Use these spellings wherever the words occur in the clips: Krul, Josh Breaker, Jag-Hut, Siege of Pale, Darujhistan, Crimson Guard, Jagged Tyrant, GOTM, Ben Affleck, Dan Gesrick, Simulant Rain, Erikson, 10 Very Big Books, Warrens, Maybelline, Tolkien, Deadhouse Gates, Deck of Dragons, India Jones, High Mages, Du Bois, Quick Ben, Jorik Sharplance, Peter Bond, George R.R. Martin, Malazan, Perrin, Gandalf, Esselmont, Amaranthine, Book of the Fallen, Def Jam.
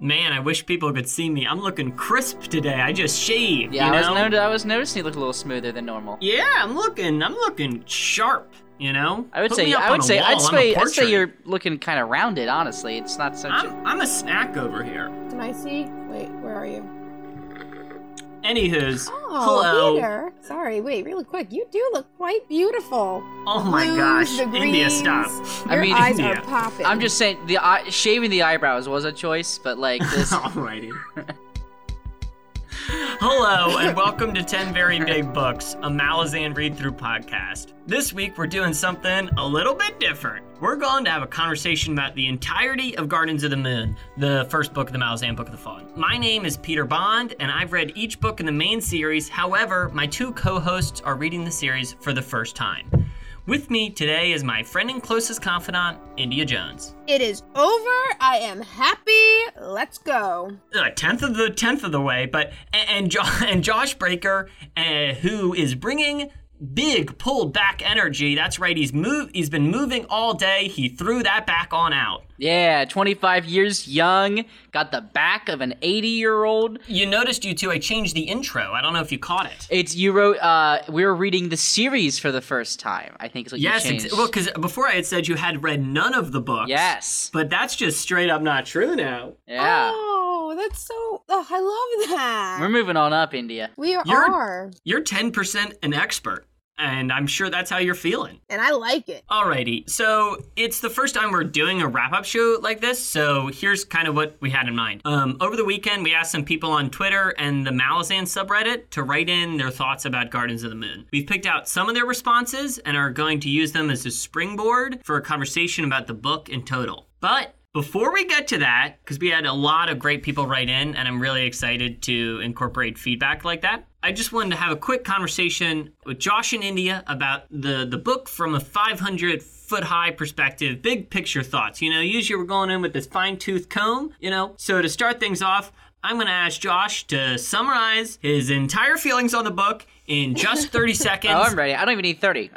Man, I wish people could see me. I'm looking crisp today. I just shaved. Yeah, you know? I was noticing you look a little smoother than normal. Yeah, I'm looking sharp. You know, I'd say you're looking kind of rounded. Honestly, it's not such. I'm a snack over here. Can I see? Wait, where are you? Anywho's, hello. Peter. Sorry, wait, really quick. You do look quite beautiful. Oh my gosh, India, stop. Eyes are popping. I'm just saying, the shaving the eyebrows was a choice, but like this. Alrighty. Hello, and welcome to 10 Very Big Books, a Malazan read-through podcast. This week, we're doing something a little bit different. We're going to have a conversation about the entirety of Gardens of the Moon, the first book of the Malazan Book of the Fallen. My name is Peter Bond, and I've read each book in the main series. However, my two co-hosts are reading the series for the first time. With me today is my friend and closest confidant, India Jones. It is over. I am happy. Let's go. A tenth of the way, but and Josh Breaker, who is bringing big pulled back energy. That's right. He's been moving all day. He threw that back on out. Yeah, 25 years young, got the back of an 80-year-old. You noticed, you two, I changed the intro. I don't know if you caught it. We were reading the series for the first time, I think is what you changed. Yes, well, because before I had said you had read none of the books. Yes. But that's just straight up not true now. Yeah. Oh, that's so, I love that. We're moving on up, India. We are. You're 10% an expert. And I'm sure that's how you're feeling. And I like it. Alrighty, so it's the first time we're doing a wrap-up show like this, so here's kind of what we had in mind. Over the weekend, we asked some people on Twitter and the Malazan subreddit to write in their thoughts about Gardens of the Moon. We've picked out some of their responses and are going to use them as a springboard for a conversation about the book in total. But before we get to that, because we had a lot of great people write in, and I'm really excited to incorporate feedback like that, I just wanted to have a quick conversation with Josh and India about the book from a 500-foot-high perspective, big picture thoughts. You know, usually we're going in with this fine-tooth comb, you know. So to start things off, I'm going to ask Josh to summarize his entire feelings on the book in just 30 seconds. Oh, I'm ready. I don't even need 30.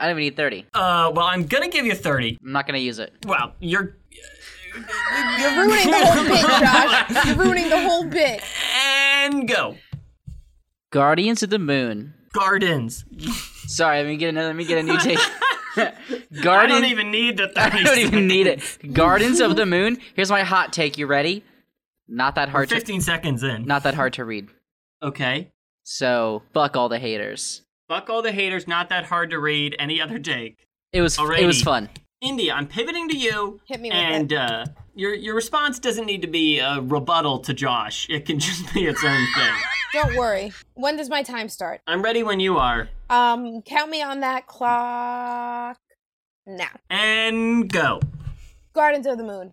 Well, I'm going to give you 30. I'm not going to use it. Well, you're ruining the whole bit, Josh. You're ruining the whole bit. And go. Guardians of the Moon. Gardens. Sorry, let me get a new take. I don't even need the 30 I don't seconds. Even need it. Gardens of the Moon. Here's my hot take. You ready? Not that hard. 15 seconds in. Not that hard to read. Okay. So, fuck all the haters. Fuck all the haters. Not that hard to read. Any other take? It was fun. India, I'm pivoting to you. Hit me with it. Your response doesn't need to be a rebuttal to Josh. It can just be its own thing. Don't worry. When does my time start? I'm ready when you are. Count me on that clock now. And go. Gardens of the Moon.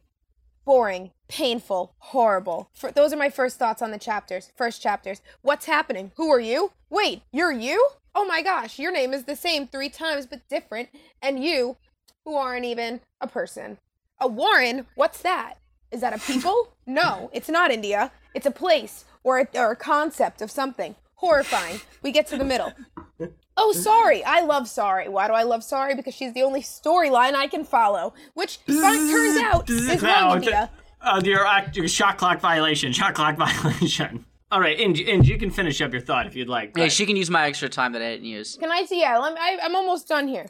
Boring, painful, horrible. Those are my first thoughts on the chapters. First chapters. What's happening? Who are you? Wait, you're you? Oh my gosh, your name is the same 3 times but different, and you who aren't even a person. A Warren? What's that? Is that a people? No, it's not, India. It's a place or a concept of something. Horrifying. We get to the middle. Oh, sorry. I love Sorry. Why do I love Sorry? Because she's the only storyline I can follow, which turns out is wrong, India. Your shot clock violation. All right, and you can finish up your thought if you'd like. Yeah, right. She can use my extra time that I didn't use. Can I see? Yeah, I'm almost done here.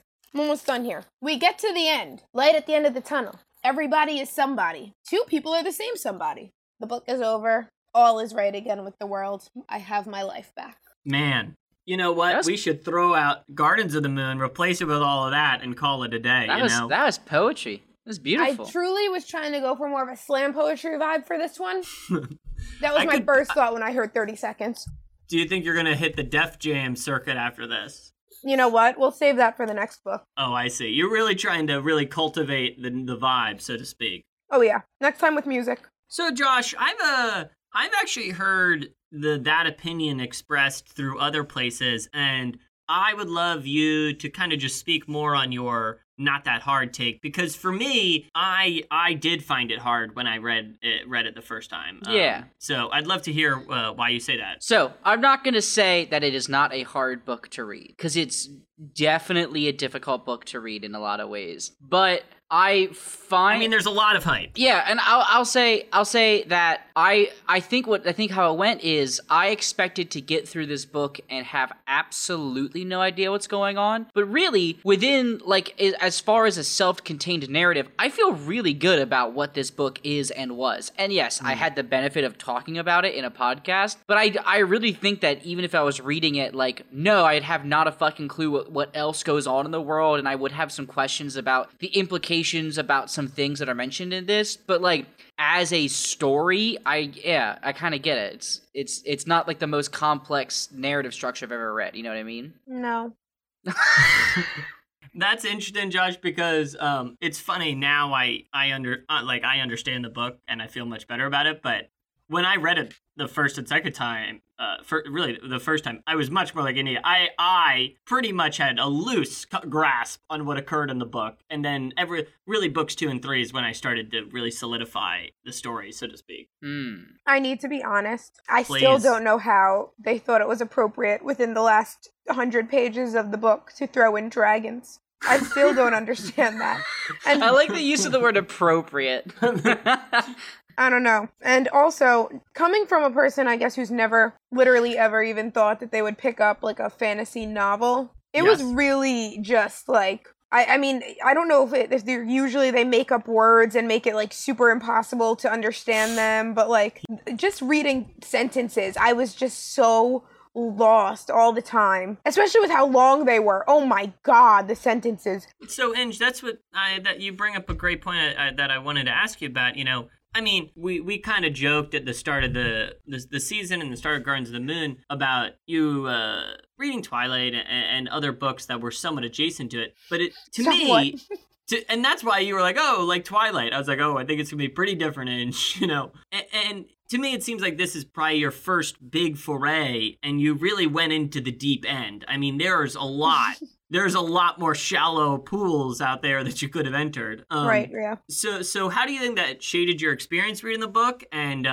We get to the end. Light at the end of the tunnel. Everybody is somebody. 2 people are the same somebody. The book is over. All is right again with the world. I have my life back. Man, you know what? We should throw out Gardens of the Moon, replace it with all of that, and call it a day. That was poetry. It was beautiful. I truly was trying to go for more of a slam poetry vibe for this one. That was my first thought when I heard 30 seconds. Do you think you're going to hit the Def Jam circuit after this? You know what? We'll save that for the next book. Oh, I see. You're really trying to cultivate the vibe, so to speak. Oh, yeah. Next time with music. So, Josh, I've actually heard that opinion expressed through other places, and I would love you to kind of just speak more on your not that hard take, because for me, I did find it hard when I read it the first time. Yeah. So I'd love to hear why you say that. So I'm not going to say that it is not a hard book to read, because it's definitely a difficult book to read in a lot of ways. But there's a lot of hype. Yeah, and I'll say that I think how it went is I expected to get through this book and have absolutely no idea what's going on. But really, within, like, as far as a self-contained narrative, I feel really good about what this book is and was. And yes, I had the benefit of talking about it in a podcast, but I really think that even if I was reading it, like, no, I'd have not a fucking clue what else goes on in the world, and I would have some questions about the implications about some things that are mentioned in this, but like as a story, I kind of get it. It's not like the most complex narrative structure I've ever read. You know what I mean? No. That's interesting, Josh, because it's funny now. I understand the book and I feel much better about it. But when I read it the first and second time, the first time, I was much more like India. I pretty much had a loose grasp on what occurred in the book, and then really books 2 and 3 is when I started to really solidify the story, so to speak. I need to be honest. Please. Still don't know how they thought it was appropriate within the last 100 pages of the book to throw in dragons. I still don't understand that. And I like the use of the word appropriate. I don't know. And also, coming from a person, I guess, who's never literally ever even thought that they would pick up, like, a fantasy novel, it was really just, like, I mean, I don't know if they're usually they make up words and make it, like, super impossible to understand them, but, like, just reading sentences, I was just so lost all the time, especially with how long they were. Oh my God, the sentences. So, Inge, that's what that you bring up a great point that I wanted to ask you about, you know. I mean, we kind of joked at the start of the season and the start of Gardens of the Moon about you reading Twilight and other books that were somewhat adjacent to it. But and that's why you were like, oh, like Twilight. I was like, oh, I think it's going to be pretty different, and, you know. And to me, it seems like this is probably your first big foray, and you really went into the deep end. I mean, there's a lot more shallow pools out there that you could have entered. Right, yeah. So how do you think that shaded your experience reading the book? And,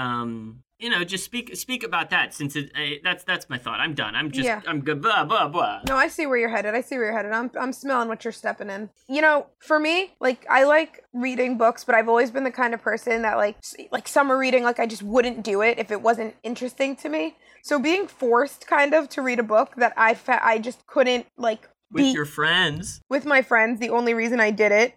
you know, just speak about that, since that's my thought. I'm done. I'm just, yeah. I'm good. Blah, blah, blah. No, I see where you're headed. I'm smelling what you're stepping in. You know, for me, like, I like reading books, but I've always been the kind of person that, like summer reading, like, I just wouldn't do it if it wasn't interesting to me. So being forced, kind of, to read a book that I just couldn't, like, with your friends. With my friends, the only reason I did it,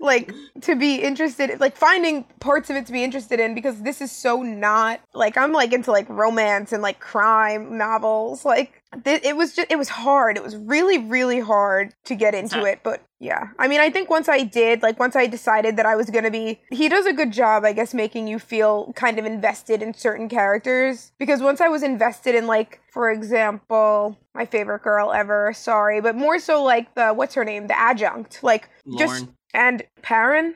like, to be interested, like, finding parts of it to be interested in, because this is so not, like, I'm, like, into, like, romance and, like, crime novels, like, it was hard. It was really, really hard to get into it, but yeah. I mean, I think once I decided that I was going to be, he does a good job, I guess, making you feel kind of invested in certain characters, because once I was invested in, like, for example, my favorite girl ever, sorry, but more so, like, what's her name? The adjunct, like, Lauren. And Perrin?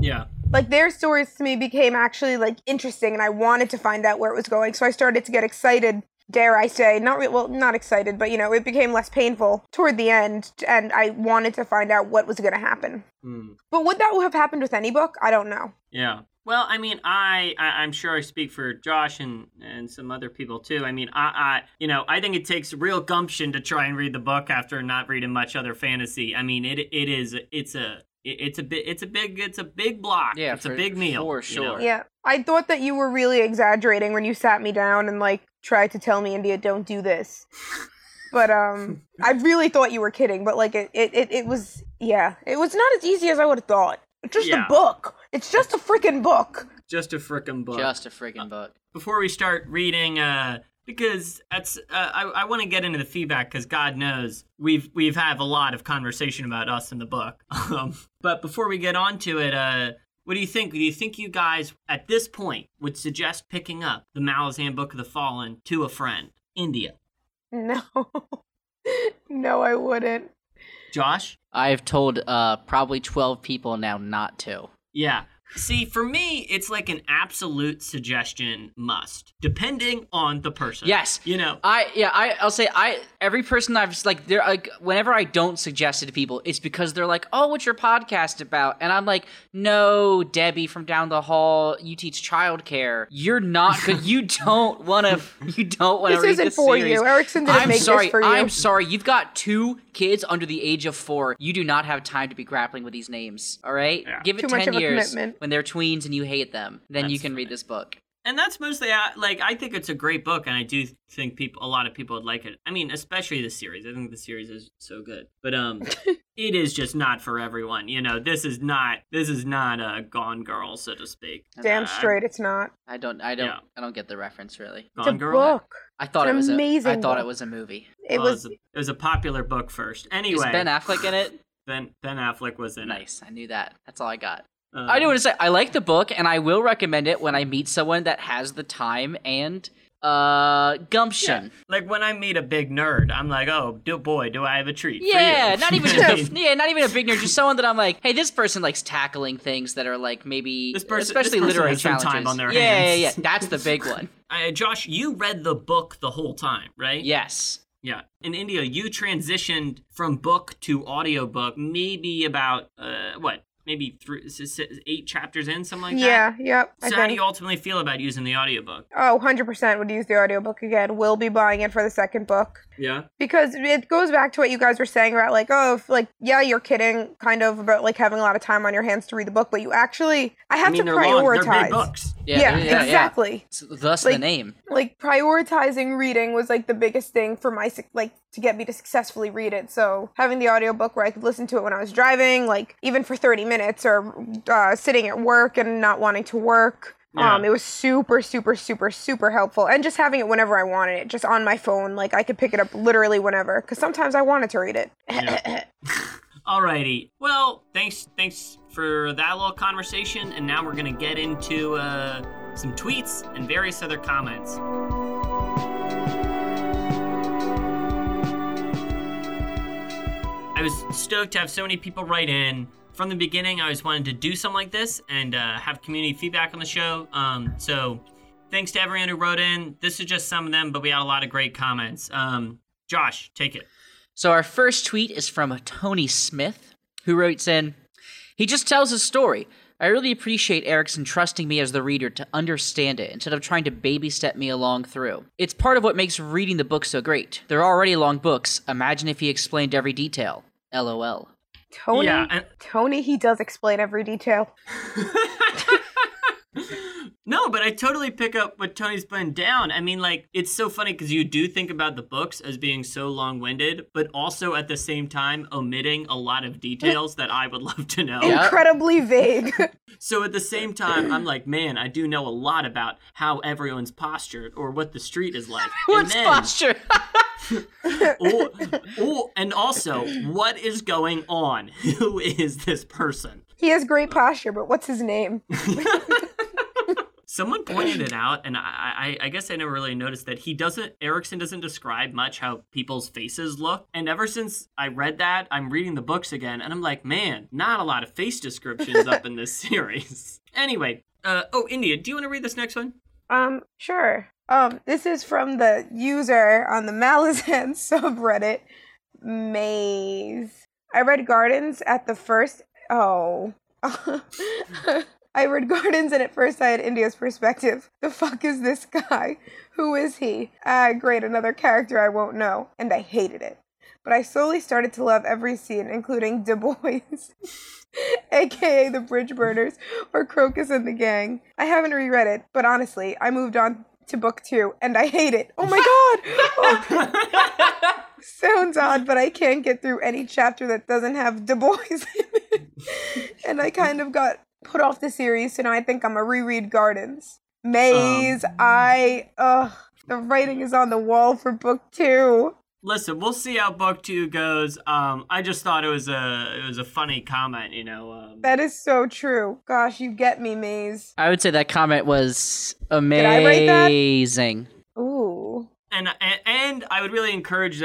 Yeah. Like, their stories to me became actually, like, interesting, and I wanted to find out where it was going, so I started to get excited. Dare I say, not excited, but, you know, it became less painful toward the end, and I wanted to find out what was going to happen. Mm. But would that have happened with any book? I don't know. Yeah. Well, I mean, I'm sure I speak for Josh and some other people too. I mean, I think it takes real gumption to try and read the book after not reading much other fantasy. I mean, it's a big block. Yeah, it's a big meal. For sure. You know? Yeah. I thought that you were really exaggerating when you sat me down and, like, tried to tell me, India, don't do this. But I really thought you were kidding. But, like, it was, yeah. It was not as easy as I would have thought. It's just a book. It's just a freaking book. Before we start reading, because that's I want to get into the feedback, because God knows we've had a lot of conversation about us in the book. But before we get on to it, what do you think? Do you think you guys at this point would suggest picking up the Malazan Book of the Fallen to a friend, India? No, no, I wouldn't. Josh, I've told probably 12 people now not to. Yeah. See, for me, it's like an absolute suggestion must, depending on the person. Yes. You know? I'll say every person I've, like, they're like, whenever I don't suggest it to people, it's because they're like, oh, what's your podcast about? And I'm like, no, Debbie from down the hall, you teach childcare. You're not good. You don't want to read this series. This isn't for you. Erikson didn't make this for you. I'm sorry. You've got 2 kids under the age of 4. You do not have time to be grappling with these names. All right? Yeah. Give it 10 years. When they're tweens and you hate them, then that's you can funny. Read this book. And that's mostly, like, I think it's a great book, and I do think a lot of people would like it. I mean, especially the series. I think the series is so good. But it is just not for everyone. You know, this is not a Gone Girl, so to speak. Damn straight, it's not. I don't get the reference, really. Gone it's a Girl? Book. I thought it was amazing. I thought it was a movie. It was a popular book first. Anyway. Is Ben Affleck in it? Ben Affleck was in it. Nice, I knew that. That's all I got. I do want to say, I like the book, and I will recommend it when I meet someone that has the time and gumption. Yeah. Like, when I meet a big nerd, I'm like, oh, boy, do I have a treat for you. Not even a big nerd, just someone that I'm like, hey, this person likes tackling things that are, like, maybe, especially literary has challenges. Some time on their hands. Yeah, that's the big one. Josh, you read the book the whole time, right? Yes. Yeah. In India, you transitioned from book to audiobook maybe about, maybe 8 chapters in, something like that? Yeah, yep. So how do you ultimately feel about using the audiobook? Oh, 100% would use the audiobook again. We'll be buying it for the second book. Yeah? Because it goes back to what you guys were saying about, like, you're kidding, kind of, about, like, having a lot of time on your hands to read the book, but you actually, I mean, to they're prioritize. They're big books. Yeah, exactly. Yeah. Thus, like, the name. Like, prioritizing reading was, like, the biggest thing for my, like, to get me to successfully read it. So having the audiobook where I could listen to it when I was driving, like, even for 30 minutes, or sitting at work and not wanting to work. Yeah. It was super, super, super, super helpful. And just having it whenever I wanted it, just on my phone. Like, I could pick it up literally whenever, because sometimes I wanted to read it. Yeah. Alrighty. Well, thanks for that little conversation. And now we're going to get into some tweets and various other comments. I was stoked to have so many people write in. From the beginning, I always wanted to do something like this and have community feedback on the show. So thanks to everyone who wrote in. This is just some of them, but we had a lot of great comments. Josh, take it. So our first tweet is from Tony Smith, who writes in, "He just tells his story. I really appreciate Erikson trusting me as the reader to understand it instead of trying to baby step me along through. It's part of what makes reading the book so great. They're already long books. Imagine if he explained every detail. LOL." Tony, he does explain every detail. No, but I totally pick up what Tony's putting down. I mean, like, it's so funny because you do think about the books as being so long-winded, but also at the same time omitting a lot of details that I would love to know. Incredibly vague. So at the same time, I'm like, man, I do know a lot about how everyone's postured or what the street is like. Everyone's postured. And also, what is going on? Who is this person? He has great posture, but what's his name? Someone pointed it out, and I guess I never really noticed that Erikson doesn't describe much how people's faces look. And ever since I read that, I'm reading the books again, and I'm like, man, not a lot of face descriptions up in this series. Anyway, India, do you want to read this next one? Sure. This is from the user on the Malazan subreddit, Maze. I read Gardens, and at first I had India's perspective. The fuck is this guy? Who is he? Ah, great, another character I won't know. And I hated it. But I slowly started to love every scene, including Du Bois, a.k.a. the Bridge Burners, or Crocus and the Gang. I haven't reread it, but honestly, I moved on to book 2, and I hate it. Oh my god! Oh. Sounds odd, but I can't get through any chapter that doesn't have Du Bois in it. And I kind of got put off the series, so now I think I'm a reread Gardens. Maze, the writing is on the wall for book 2. Listen, we'll see how book 2 goes. I just thought it was a funny comment, you know. That is so true. Gosh, you get me, Maze. I would say that comment was amazing. Did I write that? Ooh. And I would really encourage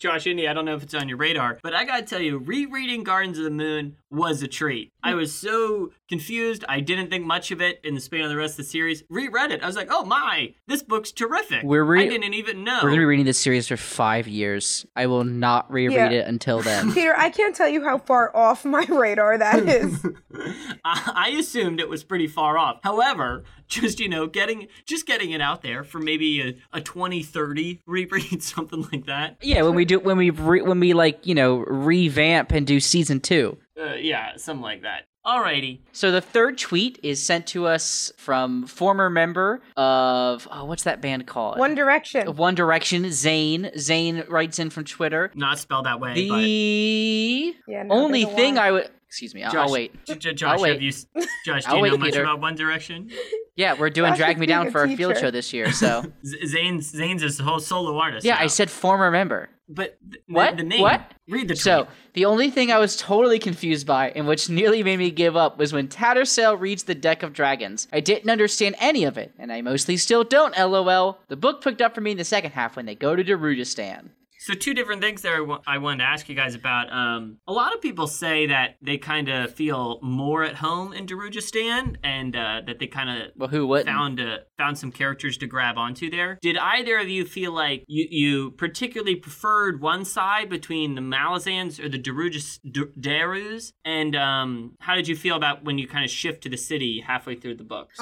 Josh, Indy, I don't know if it's on your radar, but I gotta tell you, rereading Gardens of the Moon was a treat. I was so confused. I didn't think much of it in the span of the rest of the series. Reread it. I was like, oh my, this book's terrific. I didn't even know. We're rereading this series for 5 years. I will not reread it until then. Peter, I can't tell you how far off my radar that is. I assumed it was pretty far off. However, just, you know, getting it out there for maybe a 2030 reread, something like that. Yeah, when we revamp and do season 2. Yeah, something like that. Alrighty. So the third tweet is sent to us from former member of, what's that band called? One Direction, Zane. Zane writes in from Twitter. Not spelled that way, only thing I would... Excuse me, I'll wait. Josh, do you know much about One Direction? Yeah, we're doing Drag Me Down for our field show this year, so... Zane's a whole solo artist. Yeah, now. I said former member. But the name. What? Read the tweet. So, the only thing I was totally confused by, and which nearly made me give up, was when Tattersail reads the Deck of Dragons. I didn't understand any of it, and I mostly still don't, LOL. The book picked up for me in the second half when they go to Darujhistan. So two different things there I wanted to ask you guys about. A lot of people say that they kind of feel more at home in Darujhistan and that they kind of found some characters to grab onto there. Did either of you feel like you particularly preferred one side between the Malazans or the Darus? And how did you feel about when you kind of shift to the city halfway through the books?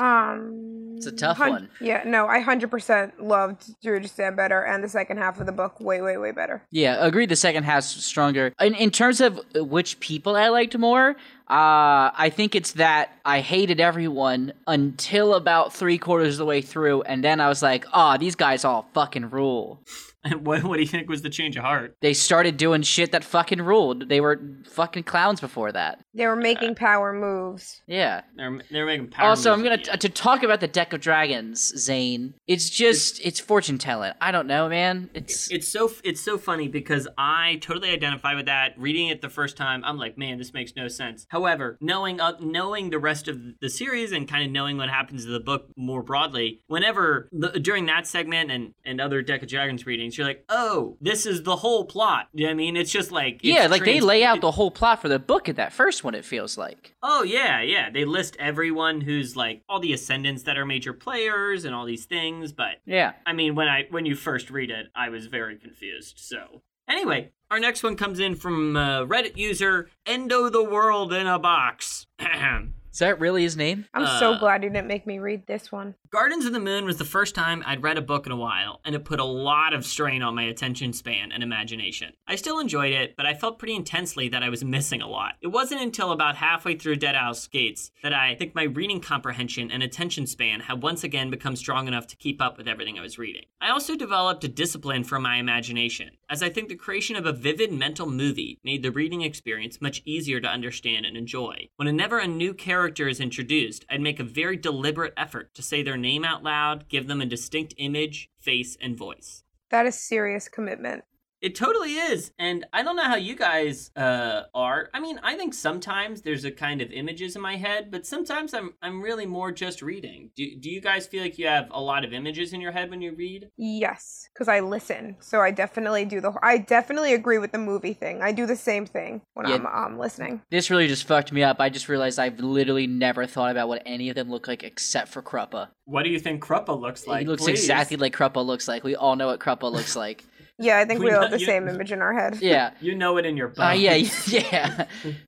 It's a tough one. Yeah, no, I 100% loved Darujhistan better and the second half of the book way better. Yeah, agreed. The second half's stronger. In terms of which people I liked more, I think it's that I hated everyone until about 3/4 of the way through, and then I was like, these guys all fucking rule. And what do you think was the change of heart? They started doing shit that fucking ruled. They were fucking clowns before that. They were making power moves. Yeah. They were making power moves. Also, I'm going to talk about the Deck of Dragons, Zane. It's just, it's fortune telling. I don't know, man. It's so funny because I totally identify with that. Reading it the first time, I'm like, man, this makes no sense. However, knowing the rest of the series and kind of knowing what happens to the book more broadly, whenever, during that segment and other Deck of Dragons reading, you're like, oh, this is the whole plot. You know what I mean? It's just like... It's they lay out the whole plot for the book in that first one, it feels like. Oh, yeah. They list everyone who's like, all the ascendants that are major players and all these things, but... Yeah. I mean, when you first read it, I was very confused, so... Anyway, our next one comes in from Reddit user Endo the World in a Box. Is that really his name? I'm so glad you didn't make me read this one. Gardens of the Moon was the first time I'd read a book in a while, and it put a lot of strain on my attention span and imagination. I still enjoyed it, but I felt pretty intensely that I was missing a lot. It wasn't until about halfway through Deadhouse Gates that I think my reading comprehension and attention span had once again become strong enough to keep up with everything I was reading. I also developed a discipline for my imagination, as I think the creation of a vivid mental movie made the reading experience much easier to understand and enjoy. Whenever a new character is introduced, I'd make a very deliberate effort to say their name out loud, give them a distinct image, face, and voice. That is serious commitment. It totally is, and I don't know how you guys are. I mean, I think sometimes there's a kind of images in my head, but sometimes I'm really more just reading. Do you guys feel like you have a lot of images in your head when you read? Yes, because I listen, so I definitely do I definitely agree with the movie thing. I do the same thing when I'm listening. This really just fucked me up. I just realized I've literally never thought about what any of them look like except for Kruppe. What do you think Kruppe looks like? He looks exactly like Kruppe looks like. We all know what Kruppe looks like. Yeah, I think we all have the same image in our head. Yeah. You know it in your bones. Yeah.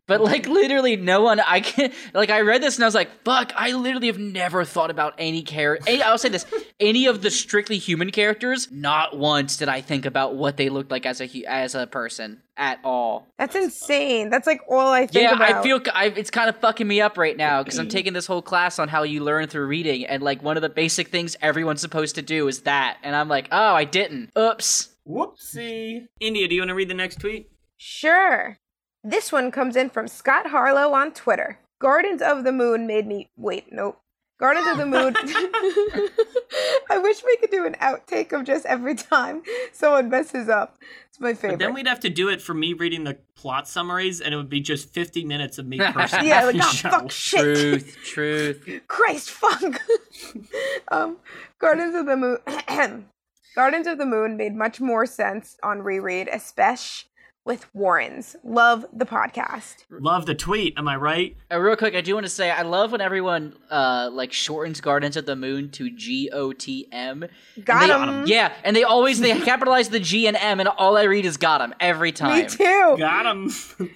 But, like, literally no one, I can like, I read this and I was like, fuck, I literally have never thought about any character, I'll say this, any of the strictly human characters, not once did I think about what they looked like as a person at all. That's insane. That's, like, all I think about. Yeah, I feel, it's kind of fucking me up right now, because I'm taking this whole class on how you learn through reading, and, like, one of the basic things everyone's supposed to do is that, and I'm like, oh, I didn't. Oops. Whoopsie. India, do you want to read the next tweet? Sure. This one comes in from Scott Harlow on Twitter. Gardens of the Moon made me... Wait, nope. Gardens of the Moon... I wish we could do an outtake of just every time someone messes up. It's my favorite. But then we'd have to do it for me reading the plot summaries, and it would be just 50 minutes of me personally. Yeah, like, oh, fuck, shit. Truth. Christ, fuck. Gardens of the Moon... Gardens of the Moon made much more sense on reread, especially with Warrens. Love the podcast. Love the tweet, am I right? Real quick, I do want to say, I love when everyone like shortens Gardens of the Moon to GOTM. Got 'em. Yeah, and they always, they capitalize the G and M, and all I read is got 'em every time. Me too. Got 'em.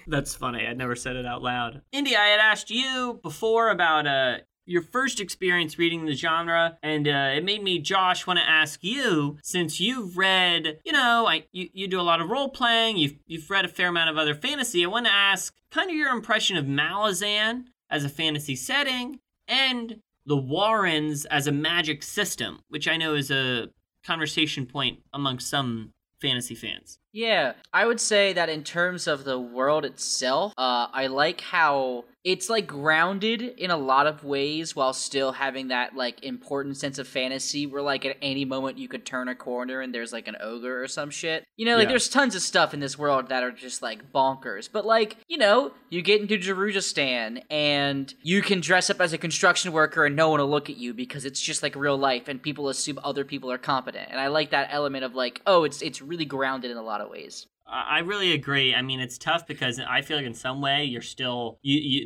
That's funny, I never said it out loud. Indy, I had asked you before about your first experience reading the genre, and it made me, Josh, want to ask you, since you've read, you know, you do a lot of role-playing, you've read a fair amount of other fantasy, I want to ask kind of your impression of Malazan as a fantasy setting, and the Warrens as a magic system, which I know is a conversation point among some fantasy fans. Yeah, I would say that in terms of the world itself, I like how it's like grounded in a lot of ways while still having that like important sense of fantasy where like at any moment you could turn a corner and there's like an ogre or some shit. You know, like there's tons of stuff in this world that are just like bonkers. But like, you know, you get into Darujhistan and you can dress up as a construction worker and no one will look at you because it's just like real life and people assume other people are competent. And I like that element of like, oh, it's really grounded in a lot of ways. I really agree. I mean, it's tough because I feel like in some way you're still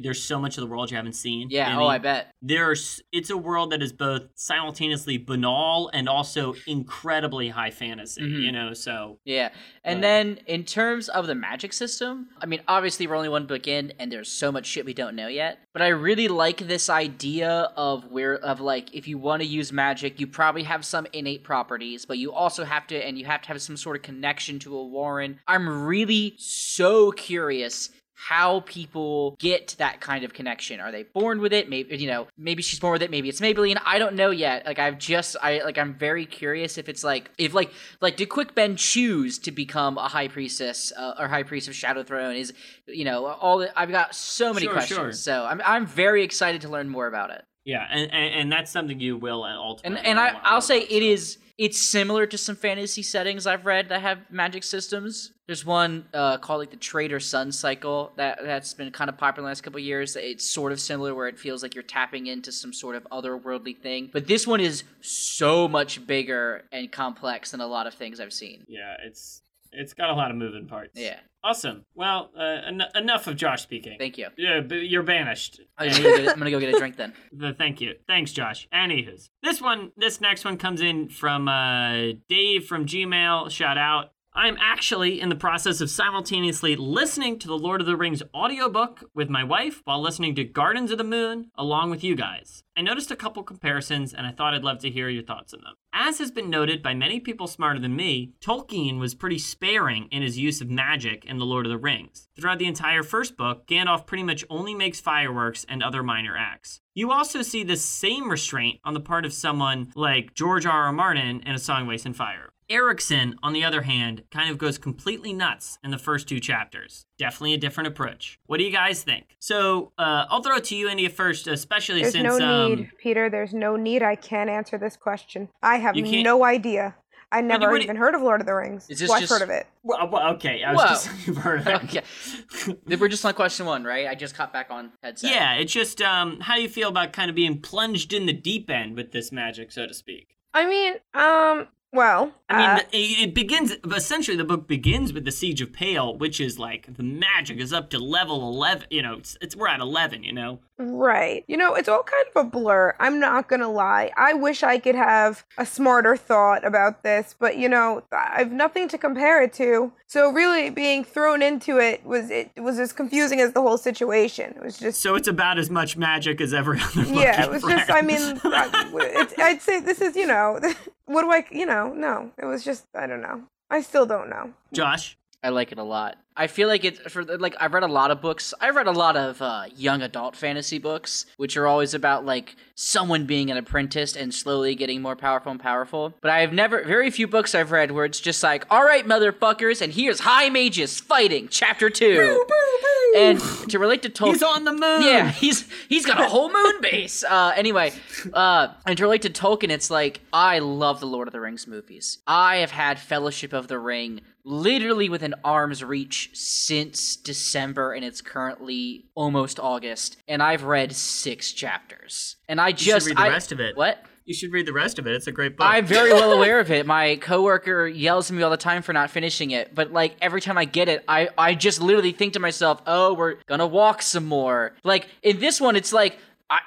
there's so much of the world you haven't seen. Yeah, I mean, I bet. It's a world that is both simultaneously banal and also incredibly high fantasy, you know, so. Yeah, and then in terms of the magic system, I mean, obviously we're only one book in and there's so much shit we don't know yet, but I really like this idea of if you want to use magic, you probably have some innate properties, but you also have to have some sort of connection to a Warren. I'm really so curious how people get that kind of connection. Are they born with it? Maybe, you know, maybe she's born with it. Maybe it's Maybelline. I don't know yet. Like, I'm very curious if it's like, if did Quick Ben choose to become a high priestess or high priest of Shadow Throne? Is, you know, I've got so many questions. Sure. So I'm very excited to learn more about it. Yeah, and that's something you will ultimately. And I'll say it is. It's similar to some fantasy settings I've read that have magic systems. There's one called like the Traitor Sun Cycle that's been kind of popular in the last couple of years. It's sort of similar where it feels like you're tapping into some sort of otherworldly thing. But this one is so much bigger and complex than a lot of things I've seen. Yeah, it's got a lot of moving parts. Yeah. Awesome. Well, enough of Josh speaking. Thank you. Yeah, you're banished. I'm gonna go get a drink then. Thank you. Thanks, Josh. Anywho's. This next one comes in from Dave from Gmail. Shout out. I'm actually in the process of simultaneously listening to the Lord of the Rings audiobook with my wife while listening to Gardens of the Moon along with you guys. I noticed a couple comparisons and I thought I'd love to hear your thoughts on them. As has been noted by many people smarter than me, Tolkien was pretty sparing in his use of magic in The Lord of the Rings. Throughout the entire first book, Gandalf pretty much only makes fireworks and other minor acts. You also see this same restraint on the part of someone like George R.R. Martin in A Song of Ice and Fire. Erikson, on the other hand, kind of goes completely nuts in the first two chapters. Definitely a different approach. What do you guys think? So I'll throw it to you, India, first, especially there's since... There's no need, Peter. There's no need. I can't answer this question. I have no idea. I never even heard of Lord of the Rings. I've heard of it. Well, okay, I was just you've heard of it. Okay. We're just on question one, right? I just caught back on headset. Yeah, it's just how do you feel about kind of being plunged in the deep end with this magic, so to speak? I mean, well, it begins, essentially the book begins with the Siege of Pale, which is like the magic is up to level 11, you know, we're at 11, you know? Right. You know, it's all kind of a blur. I'm not going to lie. I wish I could have a smarter thought about this, but you know, I've nothing to compare it to. So really being thrown into it was as confusing as the whole situation. It was just... So it's about as much magic as every other book. Yeah, it was just, I mean, I'd say this is, you know, what do I, you know? No, it was just, I don't know. I still don't know. Josh? I like it a lot. I feel like I've read a lot of books. I've read a lot of young adult fantasy books, which are always about like someone being an apprentice and slowly getting more powerful and powerful. But I have very few books I've read where it's just like, all right, motherfuckers, and here's High Mages fighting, chapter 2. Boo, boo, boo. And to relate to Tolkien... He's on the moon! Yeah, he's got a whole moon base! And to relate to Tolkien, it's like, I love the Lord of the Rings movies. I have had Fellowship of the Ring literally within arm's reach since December, and it's currently almost August, and I've read 6 chapters. And I just... You should read the rest of it. What? You should read the rest of it. It's a great book. I'm very well aware of it. My coworker yells at me all the time for not finishing it. But, like, every time I get it, I just literally think to myself, oh, we're gonna walk some more. Like, in this one, it's like,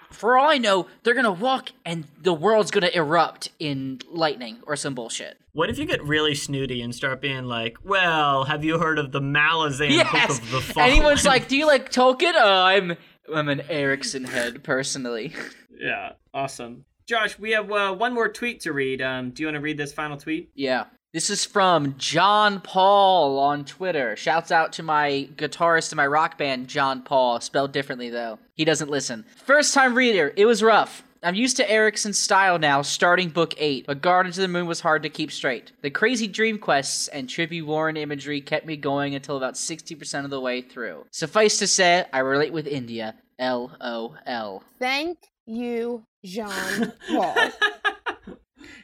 for all I know, they're gonna walk and the world's gonna erupt in lightning or some bullshit. What if you get really snooty and start being like, well, have you heard of the Malazan Book of the Fallen? Anyone's like, do you like Tolkien? Oh, I'm an Erikson head, personally. Yeah, awesome. Josh, we have one more tweet to read. Do you want to read this final tweet? Yeah. This is from John Paul on Twitter. Shouts out to my guitarist in my rock band, John Paul. Spelled differently, though. He doesn't listen. First time reader, it was rough. I'm used to Erikson's style now, starting book 8, but Gardens of the Moon was hard to keep straight. The crazy dream quests and trippy Warren imagery kept me going until about 60% of the way through. Suffice to say, I relate with India. LOL. Thank you, John Paul.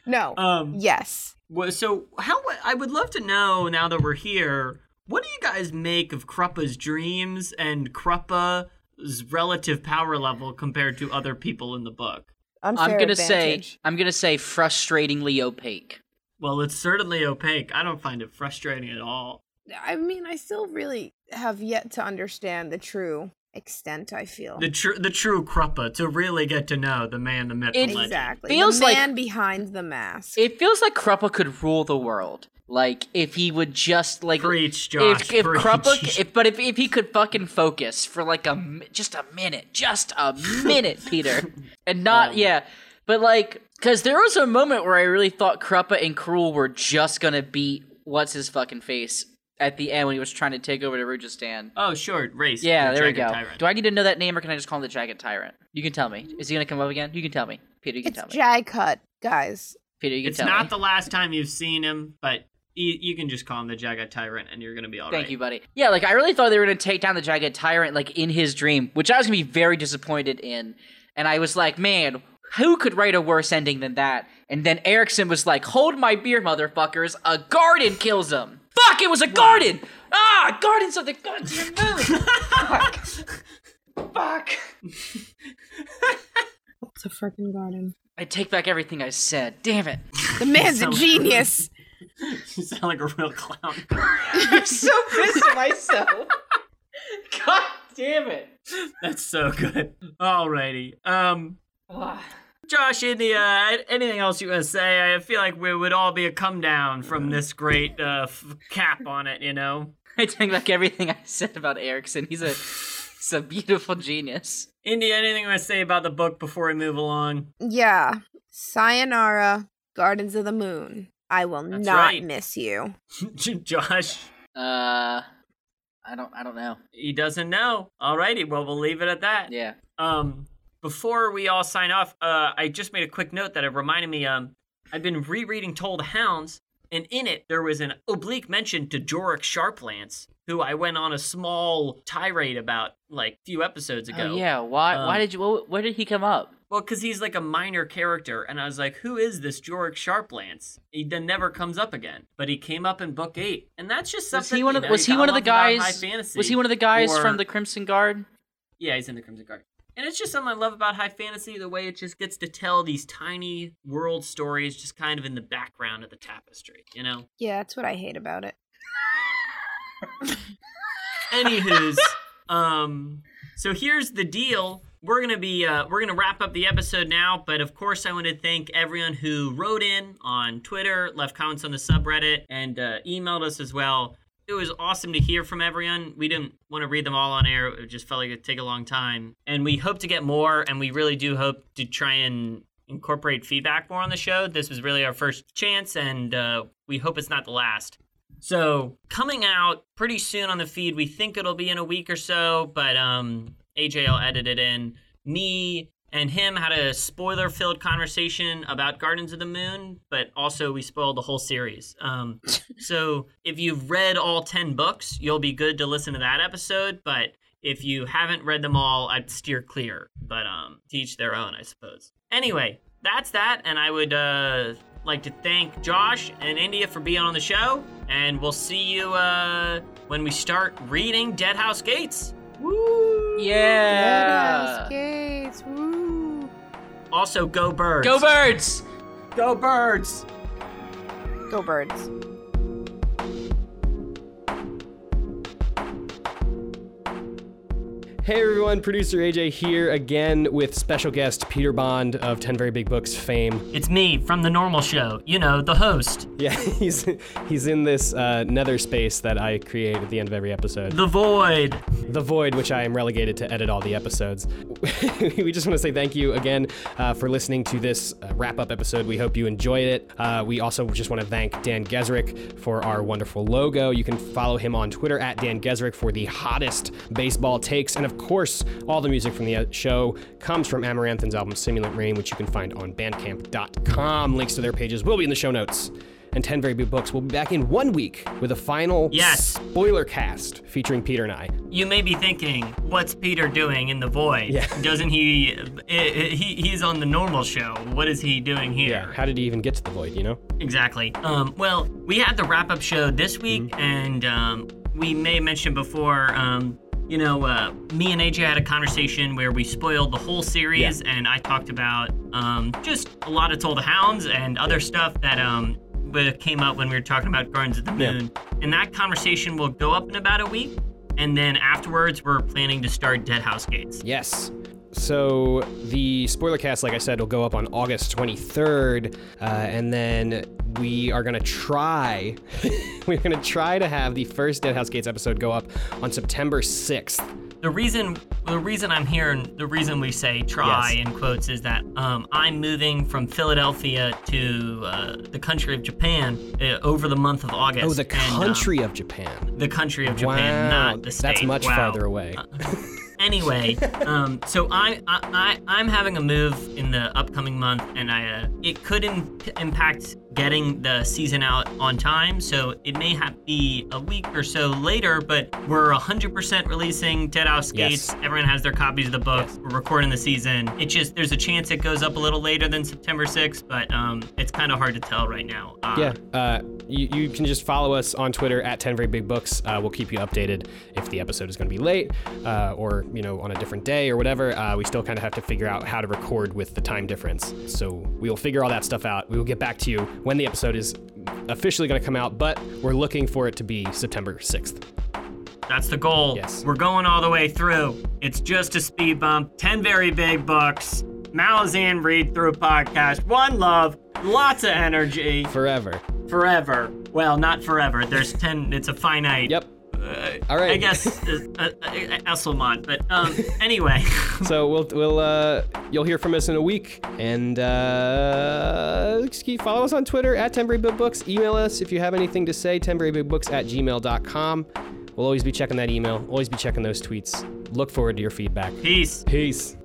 No. Yes. Well, so I would love to know, now that we're here, what do you guys make of Kruppe's dreams and Kruppe's relative power level compared to other people in the book? I'm gonna say frustratingly opaque. Well, it's certainly opaque. I don't find it frustrating at all. I mean, I still really have yet to understand the true extent, I feel. The true Kruppe, to really get to know the man, the myth, the legend. Exactly. Feels the man like, behind the mask. It feels like Kruppe could rule the world. Like, if he would just, like... Preach, Josh, if preach. Kruppe, if he could fucking focus for, like, just a minute, Peter. And not, but, like, because there was a moment where I really thought Kruppe and Krul were just gonna beat what's-his-fucking-face at the end when he was trying to take over Darujhistan. Oh, sure, Race. Yeah, there we go. Tyrant. Do I need to know that name, or can I just call him the Jagged Tyrant? You can tell me. Is he going to come up again? You can tell me. Peter, you can tell me. It's Jag-Hut, guys. Peter, you can tell me. It's not the last time you've seen him, but you can just call him the Jagged Tyrant, and you're going to be all right. Thank you, buddy. Yeah, like, I really thought they were going to take down the Jagged Tyrant, like, in his dream, which I was going to be very disappointed in. And I was like, man, who could write a worse ending than that? And then Erikson was like, hold my beer, motherfuckers. A garden kills him. Fuck, it was a garden! Ah, Gardens of the Goddamn Moon! Fuck! What's a freaking garden? I take back everything I said. Damn it. The man's a genius! You sound like a real clown. I'm so pissed at myself. God damn it. That's so good. Alrighty. Josh, India, anything else you want to say? I feel like we would all be a come down from this great cap on it, you know? I take back everything I said about Erikson. He's a beautiful genius. India, anything you want to say about the book before we move along? Yeah. Sayonara, Gardens of the Moon. I will miss you. Josh? I don't know. He doesn't know. Alrighty, well, we'll leave it at that. Yeah. Before we all sign off, I just made a quick note that it reminded me, I've been rereading Toll the Hounds, and in it, there was an oblique mention to Jorik Sharplance, who I went on a small tirade about, like, a few episodes ago. Oh, yeah, why did he come up? Well, because he's, like, a minor character, and I was like, who is this Jorik Sharplance? He then never comes up again, but he came up in Book 8, and that's just something, was he one of the guys from the Crimson Guard? Yeah, he's in the Crimson Guard. And it's just something I love about high fantasy, the way it just gets to tell these tiny world stories just kind of in the background of the tapestry, you know? Yeah, that's what I hate about it. Anywho's, so here's the deal. We're gonna wrap up the episode now, but of course I want to thank everyone who wrote in on Twitter, left comments on the subreddit, and emailed us as well. It was awesome to hear from everyone. We didn't want to read them all on air. It just felt like it'd take a long time. And we hope to get more, and we really do hope to try and incorporate feedback more on the show. This was really our first chance, and we hope it's not the last. So coming out pretty soon on the feed, we think it'll be in a week or so, but AJ will edit it in. Me and him had a spoiler-filled conversation about Gardens of the Moon, but also we spoiled the whole series. So if you've read all 10 books, you'll be good to listen to that episode, but if you haven't read them all, I'd steer clear, but to each their own, I suppose. Anyway, that's that, and I would like to thank Josh and India for being on the show, and we'll see you when we start reading Deadhouse Gates. Woo! Yeah! Deadhouse Gates, woo! Also, go birds. Go birds! Go birds! Go birds. Hey everyone, producer AJ here again with special guest Peter Bond of 10 Very Big Books fame. It's me from the normal show, you know, the host. Yeah, he's in this nether space that I create at the end of every episode. The void. The void, which I am relegated to edit all the episodes. We just want to say thank you again for listening to this wrap-up episode. We hope you enjoyed it. We also just want to thank Dan Gesrick for our wonderful logo. You can follow him on Twitter at Dan Gesrick for the hottest baseball takes. And of course, all the music from the show comes from Amaranthine's album Simulant Rain, which you can find on bandcamp.com. Links to their pages will be in the show notes. And 10 Very Big Books will be back in 1 week with a final spoiler cast featuring Peter and I. You may be thinking, what's Peter doing in the void? Yeah. Doesn't he's on the normal show. What is he doing here? Yeah, how did he even get to the void, you know? Exactly. Well, we had the wrap-up show this week, and we may have mentioned before, you know, me and AJ had a conversation where we spoiled the whole series, and I talked about just a lot of Toll the Hounds and other stuff that came up when we were talking about Gardens of the Moon. Yeah. And that conversation will go up in about a week, and then afterwards we're planning to start Deadhouse Gates. Yes. So the spoiler cast, like I said, will go up on August 23rd, and then we are gonna try. We're gonna try to have the first Deadhouse Gates episode go up on September 6th. The reason I'm here and the reason we say try in quotes is that I'm moving from Philadelphia to the country of Japan over the month of August. Oh, the country of Japan. The country of Japan, not the state. That's much farther away. Anyway, so I'm having a move in the upcoming month, and it could impact getting the season out on time, so it may be a week or so later, but we're 100% releasing Deadhouse Gates. Yes. Everyone has their copies of the book. Yes. We're recording the season. It's just, there's a chance it goes up a little later than September 6th, but it's kind of hard to tell right now. You can just follow us on Twitter at 10 Very Big Books. We'll keep you updated if the episode is going to be late or, you know, on a different day or whatever. We still kind of have to figure out how to record with the time difference. So we will figure all that stuff out. We will get back to you when the episode is officially going to come out, but we're looking for it to be September 6th. That's the goal. Yes. We're going all the way through. It's just a speed bump. 10 Very Big Books. Malazan read-through podcast. One love. Lots of energy. Forever. Well, not forever. There's 10. It's a finite. Yep. All right. I guess Esselmont, but anyway. So we'll you'll hear from us in a week, and follow us on Twitter at 10 Very Big Books. Email us if you have anything to say, 10verybigbooks@gmail.com. We'll always be checking that email, always be checking those tweets. Look forward to your feedback. Peace.